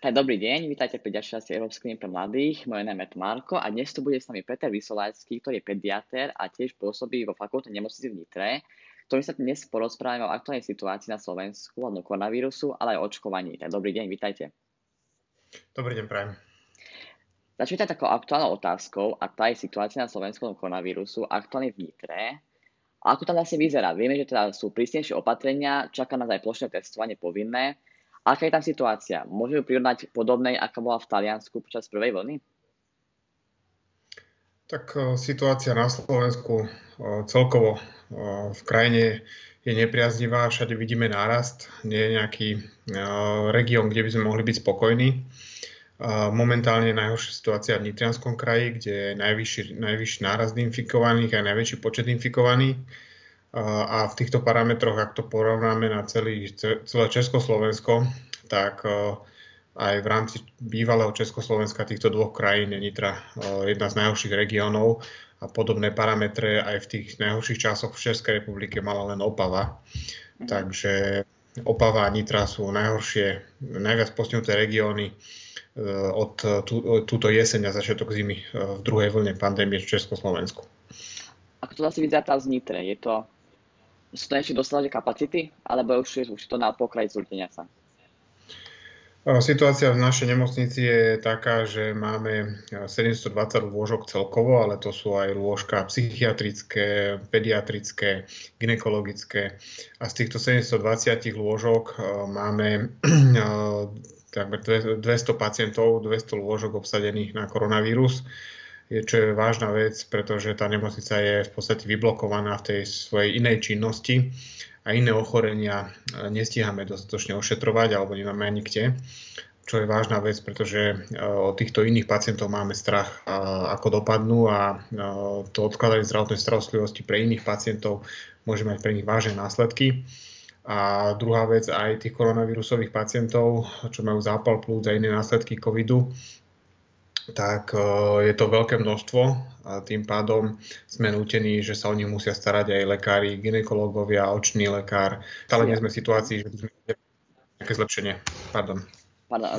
Dobrý deň, vítajte pri ďalšej Európskej pre mladých. Moje meno je Marko a dnes tu bude s nami Peter Visolajský, ktorý je pediatér a tiež pôsobí vo fakulte nemocnici v Nitre, ktorý sa dnes porozprávame o aktuálnej situácii na Slovensku, hlavne koronavírusu, ale aj očkovaní. Dobrý deň, vítajte. Dobrý deň, prajem. Začneme takou aktuálnou otázkou a tá je situácia na Slovensku o koronavírusu, aktuálne v Nitre. A ako tam vlastne vyzerá? Vieme, že teda sú prísnejšie opatrenia, čaká nás aj plošné testovanie povinné. Aká je tam situácia? Môžeme ju prirovnať podobnej, aká bola v Taliansku počas prvej vlny? Tak situácia na Slovensku celkovo v krajine je nepriaznivá. Všade vidíme nárast. Nie je nejaký región, kde by sme mohli byť spokojní. Momentálne najhoršia situácia v Nitrianskom kraji, kde je najvyšší nárast infikovaných a najväčší počet infikovaných. A v týchto parametroch, ak to porovnáme na celé Československo, tak aj v rámci bývalého Československa týchto dvoch krajín je Nitra jedna z najhorších regiónov a podobné parametre aj v tých najhorších časoch v Českej republike mala len Opava. Takže Opava a Nitra sú najhoršie, najviac postihnuté regióny od túto jeseň a začiatok zimy v druhej vlne pandémie v Československu. Ako to vlastne vyzerá z Nitre? Je to... Sú to ešte dosť kapacity, alebo už je to na pokraji zúžitenia sa? Situácia v našej nemocnici je taká, že máme 720 lôžok celkovo, ale to sú aj lôžka psychiatrické, pediatrické, gynekologické. A z týchto 720 lôžok máme takmer 200 pacientov, 200 lôžok obsadených na koronavírus. Čo je vážna vec, pretože tá nemocnica je v podstate vyblokovaná v tej svojej inej činnosti a iné ochorenia nestíhame dostatočne ošetrovať alebo nemáme ani kde. Čo je vážna vec, pretože od týchto iných pacientov máme strach, ako dopadnú a to odkladanie zdravotnej starostlivosti pre iných pacientov môže mať pre nich vážne následky. A druhá vec, aj tých koronavírusových pacientov, čo majú zápal plúc a iné následky covidu, tak je to veľké množstvo a tým pádom sme nútení, že sa o nich musia starať aj lekári, gynekológovia, očný lekár. Ale nie sme v situácii, že by sme nejaké zlepšenie.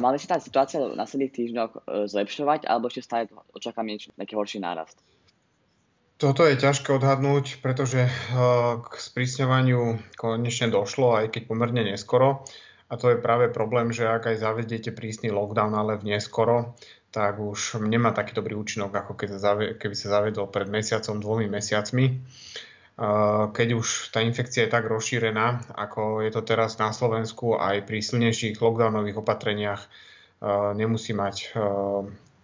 Mali sa tá situácia v následných týždňoch zlepšovať, alebo ešte stále očakáme nejaký horší nárast? Toto je ťažké odhadnúť, pretože k sprísňovaniu konečne došlo, aj keď pomerne neskoro. A to je práve problém, že ak aj zavediete prísny lockdown, ale v neskoro, tak už nemá taký dobrý účinok, ako keby sa zavedol pred mesiacom, 2 mesiacmi. Keď už tá infekcia je tak rozšírená, ako je to teraz na Slovensku, aj pri silnejších lockdownových opatreniach nemusí mať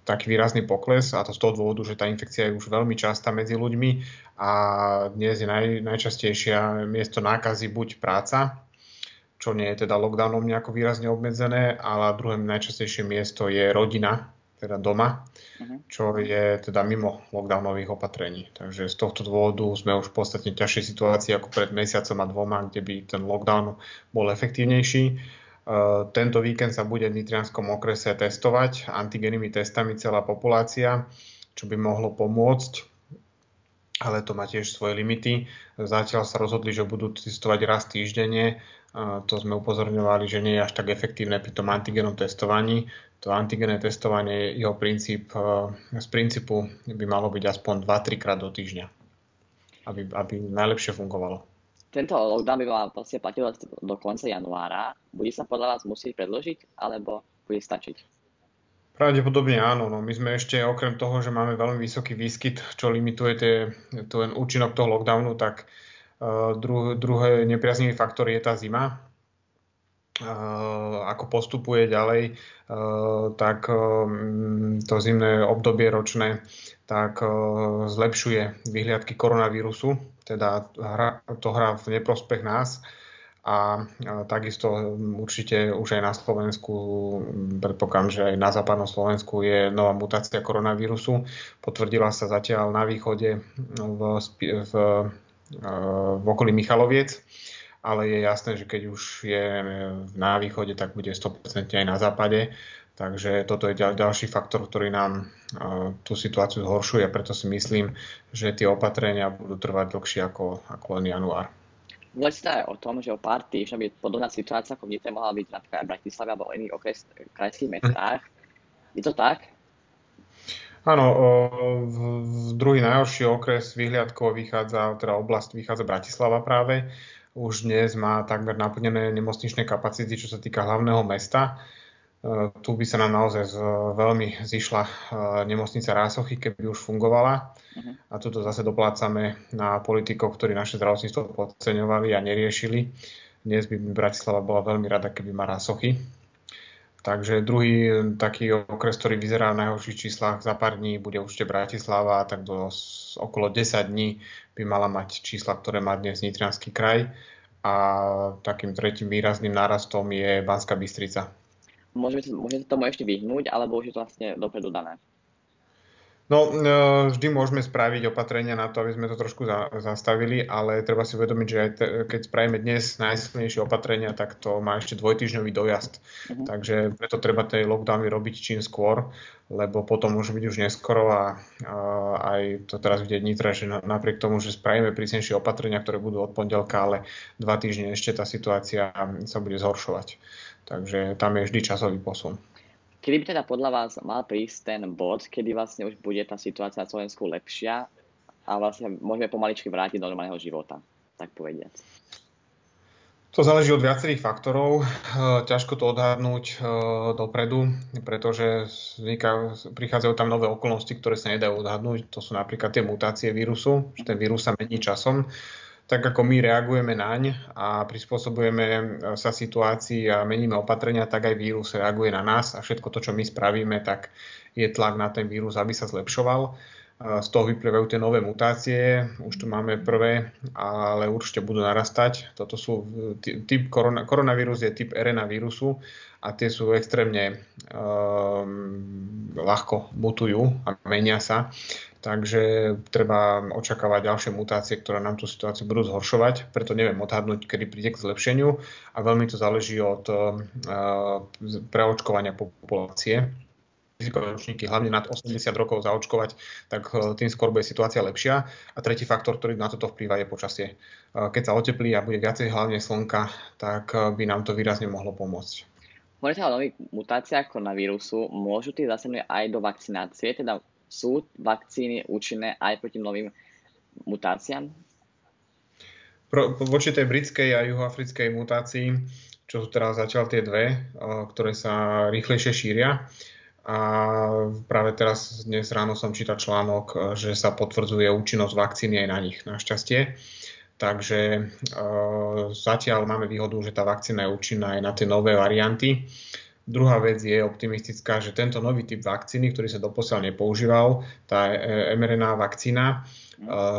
taký výrazný pokles, a to z toho dôvodu, že tá infekcia je už veľmi častá medzi ľuďmi a dnes je najčastejšia miesto nákazy buď práca, čo nie je teda lockdownom nejako výrazne obmedzené, ale druhé najčastejšie miesto je rodina, teda doma, čo je teda mimo lockdownových opatrení. Takže z tohto dôvodu sme už v podstate v ťažšej situácii ako pred mesiacom a dvoma, kde by ten lockdown bol efektívnejší. Tento víkend sa bude v Nitrianskom okrese testovať antigenými testami celá populácia, čo by mohlo pomôcť. Ale to má tiež svoje limity. Zatiaľ sa rozhodli, že budú testovať raz týždenne. To sme upozorňovali, že nie je až tak efektívne pri tom antigenom testovaní. To antigenné testovanie, jeho princíp, z princípu by malo byť aspoň 2-3 krát do týždňa, aby najlepšie fungovalo. Tento lockdown by mal vlastne platiť do konca januára. Bude sa podľa vás musieť predložiť, alebo bude stačiť? Pravdepodobne áno. No my sme ešte, okrem toho, že máme veľmi vysoký výskyt, čo limituje ten účinok toho lockdownu, tak druhý nepriaznivý faktor je tá zima. Ako postupuje ďalej, tak to zimné obdobie ročné tak zlepšuje vyhliadky koronavírusu, teda to hrá v neprospech nás. A takisto určite už aj na Slovensku, predpokladám, že aj na západnom Slovensku je nová mutácia koronavírusu. Potvrdila sa zatiaľ na východe v okolí Michaloviec, ale je jasné, že keď už je na východe, tak bude 100% aj na západe. Takže toto je ďalší faktor, ktorý nám tú situáciu zhoršuje. Preto si myslím, že tie opatrenia budú trvať dlhšie ako len január. Dôležité je o tom, že o pár týždňov je podobná situácia, ako v Nitre mohla byť napríklad v Bratislave alebo v iných krajských mestách. Je to tak? Áno, v druhý najhorší okres vyhliadkov vychádza, teda oblasť vychádza Bratislava práve. Už dnes má takmer naplnené nemocničné kapacity, čo sa týka hlavného mesta. Tu by sa nám naozaj veľmi zišla nemocnica Rásochy, keby už fungovala. A tuto zase doplácame na politikov, ktorí naše zdravotníctvo podceňovali a neriešili. Dnes by Bratislava bola veľmi rada, keby má Rásochy. Takže druhý taký okres, ktorý vyzerá v najhorších číslach za pár dní, bude určite Bratislava, tak do okolo 10 dní by mala mať čísla, ktoré má dnes Nitriansky kraj. A takým tretím výrazným nárastom je Banská Bystrica. Môžete tomu ešte vyhnúť, alebo už je to vlastne dopredu dané? No, vždy môžeme spraviť opatrenia na to, aby sme to trošku zastavili, ale treba si uvedomiť, že keď spravíme dnes najsilnejšie opatrenia, tak to má ešte dvojtýždňový dojazd. Takže preto treba tie lockdowny robiť čím skôr, lebo potom môže byť už neskoro a aj to teraz vidieť Nitra, že napriek tomu, že spravíme prísnejšie opatrenia, ktoré budú od pondelka, ale 2 týždne ešte tá situácia sa bude zhoršovať. Takže tam je vždy časový posun. Kedy by teda podľa vás mal prísť ten bod, kedy vlastne už bude tá situácia na Slovensku lepšia a vlastne môžeme pomaličky vrátiť do normálneho života, tak povediac? To záleží od viacerých faktorov. Ťažko to odhadnúť dopredu, pretože prichádzajú tam nové okolnosti, ktoré sa nedajú odhadnúť. To sú napríklad tie mutácie vírusu, že ten vírus sa mení časom. Tak ako my reagujeme naň a prispôsobujeme sa situácii a meníme opatrenia, tak aj vírus reaguje na nás a všetko to, čo my spravíme, tak je tlak na ten vírus, aby sa zlepšoval. Z toho vyplývajú tie nové mutácie, už tu máme prvé, ale určite budú narastať. Toto sú typ koronavírus je typ RNA vírusu a tie sú extrémne ľahko mutujú a menia sa. Takže treba očakávať ďalšie mutácie, ktoré nám tú situáciu budú zhoršovať. Preto neviem odhadnúť, kedy príde k zlepšeniu a veľmi to záleží od preočkovania populácie. Rizikové ročníky, hlavne nad 80 rokov zaočkovať, tak tým skôr bude situácia lepšia. A tretí faktor, ktorý na toto vplýva, je počasie. Keď sa oteplí a bude viacej hlavne slnka, tak by nám to výrazne mohlo pomôcť. Hovoríte o nových mutáciách koronavírusu, môžu tie zasiahnuť aj do vakcinácie, teda sú vakcíny účinné aj proti novým mutáciám? Voči tej britskej a juhoafrickej mutácii, čo sú teraz zatiaľ tie dve, ktoré sa rýchlejšie šíria. A práve teraz dnes ráno som čítal článok, že sa potvrdzuje účinnosť vakcíny aj na nich, našťastie. Takže zatiaľ máme výhodu, že tá vakcína je účinná aj na tie nové varianty. Druhá vec je optimistická, že tento nový typ vakcíny, ktorý sa doposiaľ nepoužíval, tá mRNA vakcína,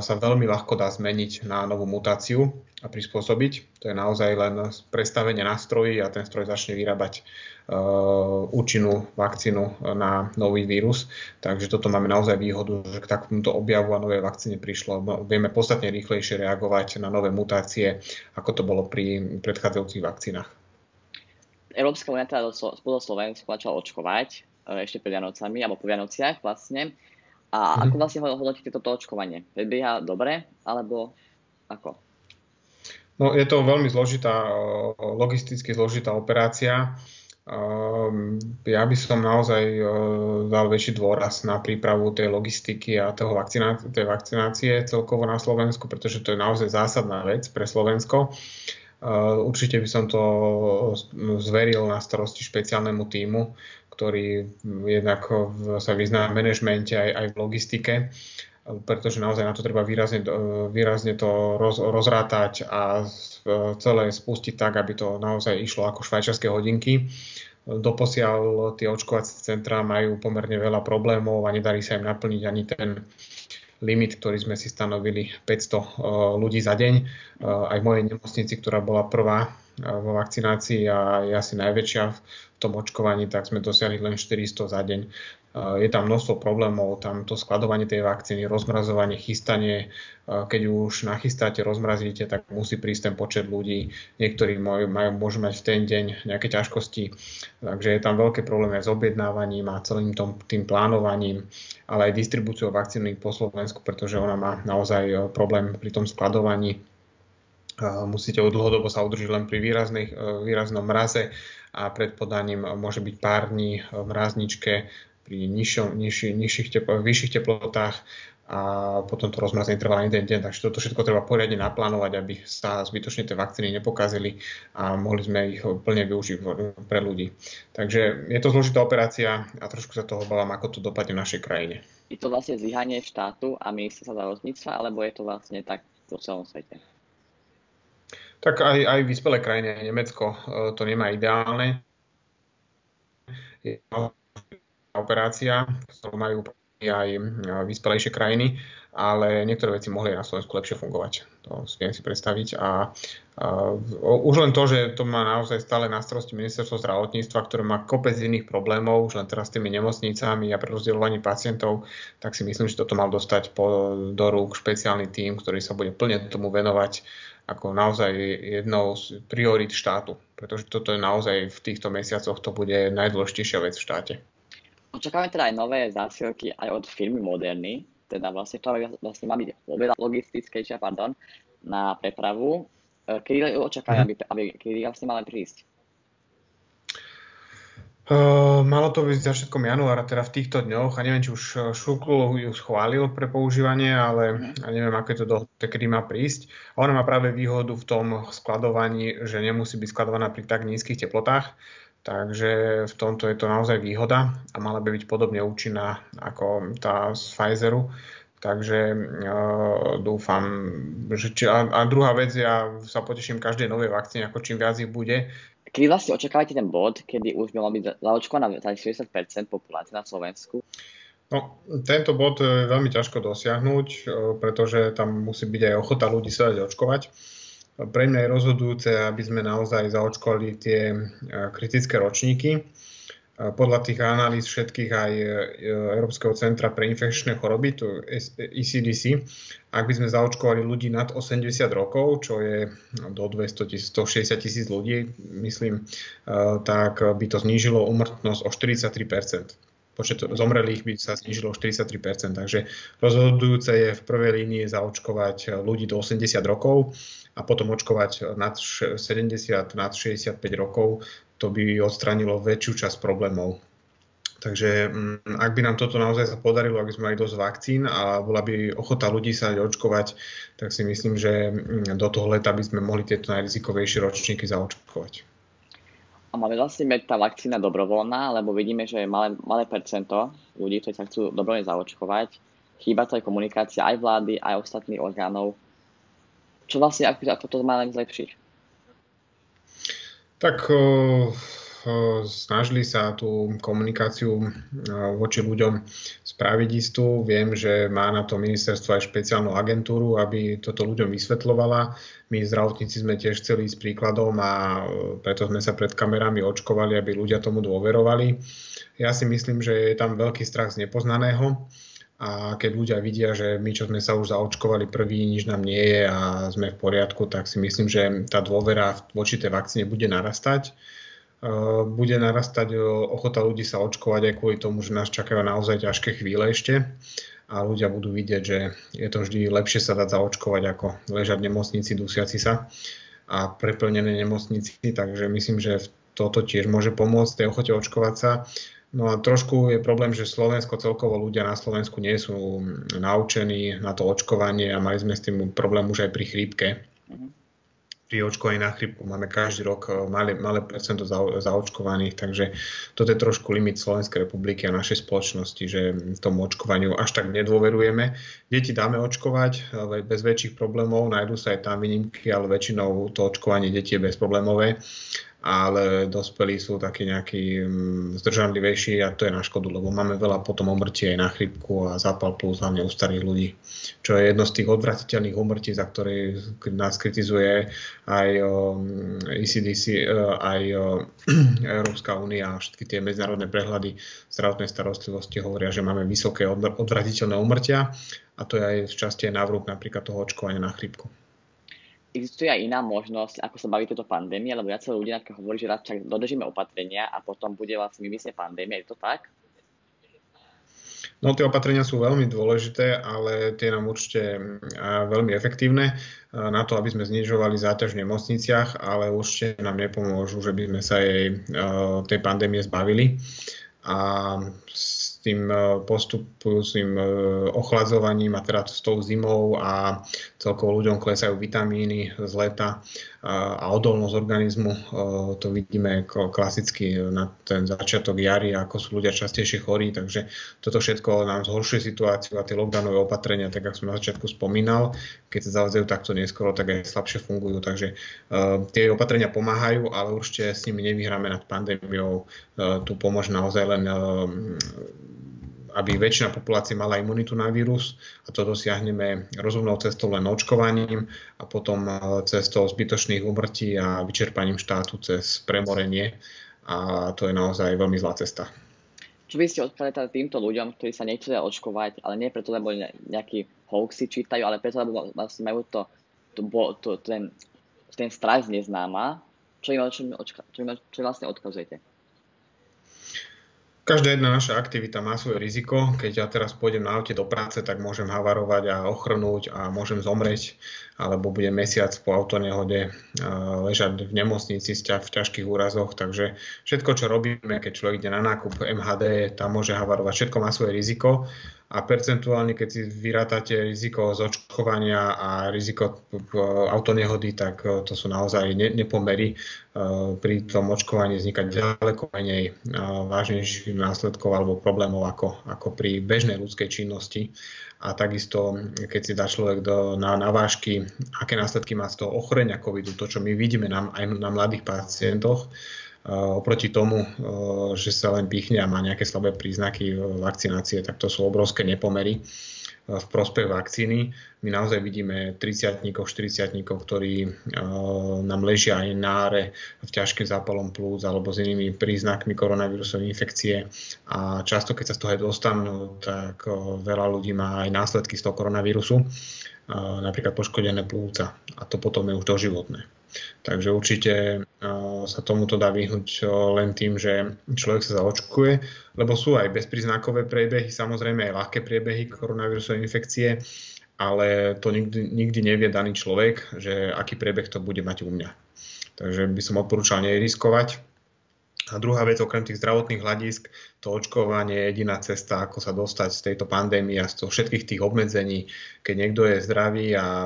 sa veľmi ľahko dá zmeniť na novú mutáciu a prispôsobiť. To je naozaj len prestavenie na stroji a ten stroj začne vyrábať účinnú vakcínu na nový vírus. Takže toto máme naozaj výhodu, že k takomto objavu a novej vakcíne prišlo. Vieme podstatne rýchlejšie reagovať na nové mutácie, ako to bolo pri predchádzajúcich vakcínach. Európska únia teda spolu Slovensku začala očkovať ešte pred Vianocami, alebo po Vianociach vlastne. A ako vlastne hodnotíte toto očkovanie? Prebieha dobre, alebo ako? No, je to veľmi zložitá, logisticky zložitá operácia. Ja by som naozaj dal väčší dôraz na prípravu tej logistiky a tej vakcinácie celkovo na Slovensku, pretože to je naozaj zásadná vec pre Slovensko. Určite by som to zveril na starosti špeciálnemu tímu, ktorý jednak sa vyzná v manažmente aj v logistike, pretože naozaj na to treba výrazne to rozrátať a celé spustiť tak, aby to naozaj išlo ako švajčiarske hodinky. Doposiaľ tie očkovacie centrá majú pomerne veľa problémov a nedarí sa im naplniť ani ten limit, ktorý sme si stanovili 500 ľudí za deň. Aj v mojej nemocnici, ktorá bola prvá vo vakcinácii a je asi najväčšia v tom očkovaní, tak sme dosiahli len 400 za deň. Je tam množstvo problémov, tam to skladovanie tej vakcíny, rozmrazovanie, chystanie. Keď už nachystáte, rozmrazíte, tak musí prísť ten počet ľudí. Niektorí môžu mať v ten deň nejaké ťažkosti, takže je tam veľké problémy aj s objednávaním a celým tým plánovaním, ale aj distribúciou vakcíny po Slovensku, pretože ona má naozaj problém pri tom skladovaní. musíte dlhodobo sa udržiť len pri výraznom mraze a pred podaním môže byť pár dní v mrazničke pri vyšších teplotách a potom to rozmrazenie trvá len jeden deň. Takže toto všetko treba poriadne naplánovať, aby sa zbytočne tie vakcíny nepokazili a mohli sme ich plne využiť pre ľudí. Takže je to zložitá operácia a trošku sa toho obávam, ako to dopadne v našej krajine. Je to vlastne zlyhanie štátu a ministerstva zdravotníctva, alebo je to vlastne tak po celom svete? Tak aj vyspelé krajiny, aj Nemecko to nemá ideálne. Je to operácia, ktorú majú aj vyspelejšie krajiny, ale niektoré veci mohli aj na Slovensku lepšie fungovať. To si viem si predstaviť. A už len to, že to má naozaj stále na starosti ministerstvo zdravotníctva, ktoré má kopec iných problémov, už len teraz s tými nemocnicami a prerozdeľovaním pacientov, tak si myslím, že toto mal dostať do rúk špeciálny tím, ktorý sa bude plne tomu venovať ako naozaj jednou z priorít štátu. Pretože toto je naozaj v týchto mesiacoch to bude najdôležitejšia vec v štáte. Očakávame teda aj nové zásielky aj od firmy Moderny, teda vlastne to vlastne má byť oveľa logistickejšia, na prepravu. Kedy očakáme, aby vlastne mali prísť? Malo to byť začiatkom januára, teda v týchto dňoch. A neviem, či už Šukl ju schválil pre používanie, ale neviem, ako je to dohodnuté, kedy má prísť. A ona má práve výhodu v tom skladovaní, že nemusí byť skladovaná pri tak nízkych teplotách. Takže v tomto je to naozaj výhoda a mala by byť podobne účinná ako tá z Pfizeru. Takže dúfam, že... A druhá vec, ja sa poteším každej novej vakcíny, ako čím viac ich bude. Kedy vlastne očakávate ten bod, kedy už by mal byť zaočkovaná 60% populácie na Slovensku? No, tento bod je veľmi ťažko dosiahnuť, pretože tam musí byť aj ochota ľudí sa dať očkovať. Pre mňa je rozhodujúce, aby sme naozaj zaočkovali tie kritické ročníky. Podľa tých analýz všetkých aj Európskeho centra pre infekčné choroby, to ECDC, ak by sme zaočkovali ľudí nad 80 rokov, čo je do 160 tisíc ľudí, myslím, tak by to znížilo úmrtnosť o 43%. Počet zomrelých by sa znížilo o 43%. Takže rozhodujúce je v prvej línii zaočkovať ľudí do 80 rokov a potom očkovať nad 70, nad 65 rokov. To by odstránilo väčšiu časť problémov. Takže ak by nám toto naozaj sa podarilo, ak by sme mali dosť vakcín a bola by ochota ľudí sa očkovať, tak si myslím, že do toho leta by sme mohli tieto najrizikovejšie ročníky zaočkovať. A máme vlastne tá vakcína dobrovoľná, lebo vidíme, že je malé percento ľudí, ktorí sa chcú dobrovoľne zaočkovať. Chýba to aj komunikácia aj vlády, aj ostatných orgánov. Čo vlastne, ako to má len zlepšiť? Tak snažili sa tú komunikáciu voči ľuďom spraviť istú. Viem, že má na to ministerstvo aj špeciálnu agentúru, aby toto ľuďom vysvetľovala. My zdravotníci sme tiež chceli ísť príkladom a preto sme sa pred kamerami očkovali, aby ľudia tomu dôverovali. Ja si myslím, že je tam veľký strach z nepoznaného. A keď ľudia vidia, že my, čo sme sa už zaočkovali prvý, nič nám nie je a sme v poriadku, tak si myslím, že tá dôvera voči tej vakcíne bude narastať. Bude narastať ochota ľudí sa očkovať aj kvôli tomu, že nás čakajú naozaj ťažké chvíle ešte. A ľudia budú vidieť, že je to vždy lepšie sa dať zaočkovať, ako ležať v nemocnici, dusiaci sa a preplnené nemocnici. Takže myslím, že toto tiež môže pomôcť tej ochote očkovať sa. No a trošku je problém, že Slovensko celkovo ľudia na Slovensku nie sú naučení na to očkovanie a mali sme s tým problém už aj pri chrípke. Pri očkovaní na chrípku máme každý rok malé percento zaočkovaných, takže toto je trošku limit Slovenskej republiky a našej spoločnosti, že tomu očkovaniu až tak nedôverujeme. Deti dáme očkovať bez väčších problémov, nájdú sa aj tam výnimky, ale väčšinou to očkovanie detí je bezproblémové. Ale dospelí sú takí nejakí zdržanlivejší a to je na škodu, lebo máme veľa potom umrtí aj na chrípku a zápal plus hlavne u starých ľudí, čo je jedno z tých odvratiteľných umrtí, za ktoré nás kritizuje aj ECDC, aj Európska únia a všetky tie medzinárodné prehľady zdravotnej starostlivosti hovoria, že máme vysoké odvratiteľné umrtia a to je aj v časti návrh napríklad toho očkovania na chrípku. Existuje aj iná možnosť, ako sa baví táto pandémia, lebo viacero ľudí napríklad hovorí, že dodržíme opatrenia a potom bude vlastne vymyslená pandémia. Je to tak? No tie opatrenia sú veľmi dôležité, ale tie nám určite veľmi efektívne na to, aby sme znižovali záťaž v nemocniciach, ale určite nám nepomôžu, že by sme sa tej pandémie zbavili. A s tým postupujúcim ochladzovaním a teda s tou zimou a celkovo ľuďom klesajú vitamíny z leta a odolnosť organizmu, to vidíme ako klasicky na ten začiatok jari, ako sú ľudia častejšie chorí, takže toto všetko nám zhoršuje situáciu a tie lockdownové opatrenia, tak ako som na začiatku spomínal, keď sa zavádzajú takto neskoro, tak aj slabšie fungujú, takže tie opatrenia pomáhajú, ale určite s nimi nevyhráme nad pandémiou, tu pomôže naozaj len, aby väčšina populácie mala imunitu na vírus, a to dosiahneme rozumnou cestou len očkovaním a potom cestou zbytočných úmrtí a vyčerpaním štátu cez premorenie, a to je naozaj veľmi zlá cesta. Čo by ste odpovedali týmto ľuďom, ktorí sa nechcú očkovať, ale nie preto, lebo nejaký hoaxy čítajú, ale preto, lebo vlastne majú ten strach z neznáma, čo im vlastne odkazujete? Každá jedna naša aktivita má svoje riziko. Keď ja teraz pôjdem na aute do práce, tak môžem havarovať a ochrnúť a môžem zomrieť, alebo budem mesiac po autonehode ležať v nemocnici v ťažkých úrazoch. Takže všetko, čo robíme, keď človek ide na nákup MHD, tam môže havarovať. Všetko má svoje riziko a percentuálne, keď si vyrátate riziko z očkovania a riziko autonehody, tak to sú naozaj nepomery. Pri tom očkovaní vzniká ďaleko menej vážnejších následkov alebo problémov ako pri bežnej ľudskej činnosti. A takisto, keď si dá človek na vážky, aké následky má z toho ochorenia covidu, to, čo my vidíme aj na mladých pacientoch, oproti tomu, že sa len pýchne a má nejaké slabé príznaky vakcinácie, tak to sú obrovské nepomery v prospech vakcíny. My naozaj vidíme 30-tníkov, 40-tníkov, ktorí nám ležia aj na áre v ťažkým zápalom plúc alebo s inými príznakmi koronavírusovej infekcie. A často, keď sa z toho aj dostanú, tak veľa ľudí má aj následky z toho koronavírusu, napríklad poškodené plúca. A to potom je už doživotné. Takže určite sa tomuto dá vyhnúť len tým, že človek sa zaočkuje, lebo sú aj bezpríznakové priebehy, samozrejme aj ľahké priebehy koronavírusovej infekcie, ale to nikdy nevie daný človek, že aký priebeh to bude mať u mňa. Takže by som odporúčal neriskovať. A druhá vec, okrem tých zdravotných hľadisk, to očkovanie je jediná cesta, ako sa dostať z tejto pandémie a z všetkých tých obmedzení. Keď niekto je zdravý a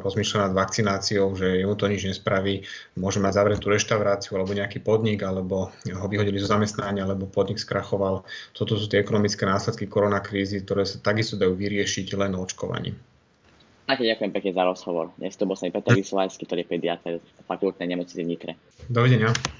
rozmýšľa nad vakcináciou, že jemu to nič nespraví, môže mať zavretú reštauráciu alebo nejaký podnik, alebo ho vyhodili zo zamestnania, alebo podnik skrachoval. Toto sú tie ekonomické následky koronakrízy, ktoré sa takisto dajú vyriešiť len očkovaním. Ďakujem pekne za rozhovor. Dnes to bol Peter Visolajský, ktorý je pediatr fakultnej nemocnice v Nitre. Dovidenia.